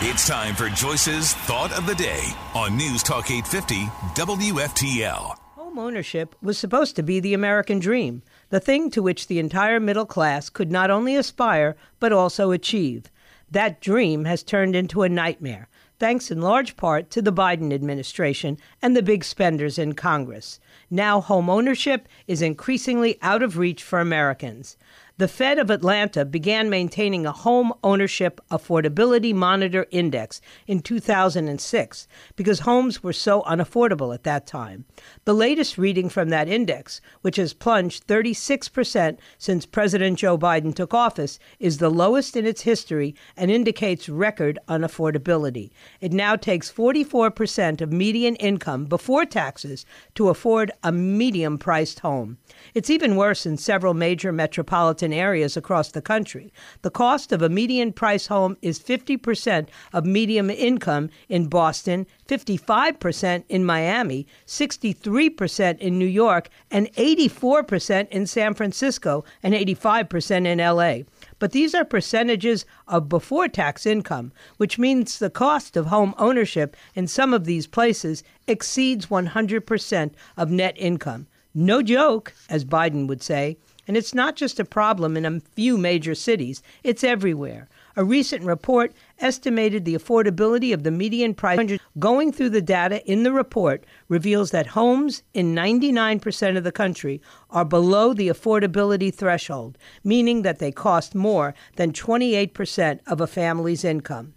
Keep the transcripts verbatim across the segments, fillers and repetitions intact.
It's time for Joyce's Thought of the Day on News Talk eight fifty W F T L. Homeownership was supposed to be the American dream, the thing to which the entire middle class could not only aspire, but also achieve. That dream has turned into a nightmare, thanks in large part to the Biden administration and the big spenders in Congress. Now homeownership is increasingly out of reach for Americans. The Fed of Atlanta began maintaining a home ownership affordability monitor index in two thousand six because homes were so unaffordable at that time. The latest reading from that index, which has plunged thirty-six percent since President Joe Biden took office, is the lowest in its history and indicates record unaffordability. It now takes forty-four percent of median income before taxes to afford a medium-priced home. It's even worse in several major metropolitan areas across the country. The cost of a median price home is fifty percent of median income in Boston, fifty-five percent in Miami, sixty-three percent in New York, and eighty-four percent in San Francisco, and eighty-five percent in L A. But these are percentages of before-tax income, which means the cost of home ownership in some of these places exceeds one hundred percent of net income. No joke, as Biden would say. And it's not just a problem in a few major cities. It's everywhere. A recent report estimated the affordability of the median price. Going through the data in the report reveals that homes in ninety-nine percent of the country are below the affordability threshold, meaning that they cost more than twenty-eight percent of a family's income.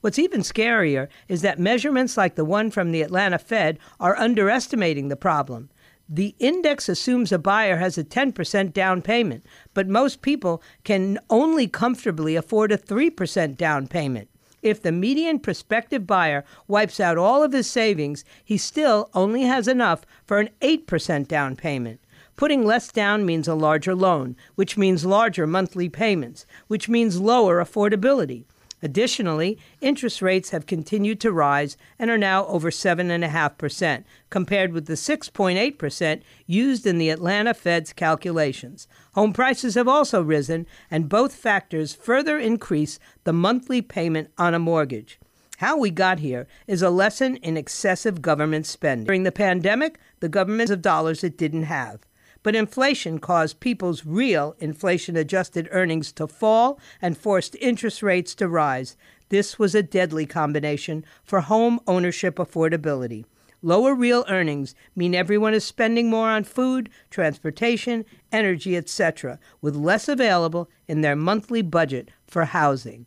What's even scarier is that measurements like the one from the Atlanta Fed are underestimating the problem. The index assumes a buyer has a ten percent down payment, but most people can only comfortably afford a three percent down payment. If the median prospective buyer wipes out all of his savings, he still only has enough for an eight percent down payment. Putting less down means a larger loan, which means larger monthly payments, which means lower affordability. Additionally, interest rates have continued to rise and are now over seven point five percent, compared with the six point eight percent used in the Atlanta Fed's calculations. Home prices have also risen, and both factors further increase the monthly payment on a mortgage. How we got here is a lesson in excessive government spending. During the pandemic, the government spent dollars it didn't have. But inflation caused people's real inflation-adjusted earnings to fall and forced interest rates to rise. This was a deadly combination for home ownership affordability. Lower real earnings mean everyone is spending more on food, transportation, energy, et cetera, with less available in their monthly budget for housing.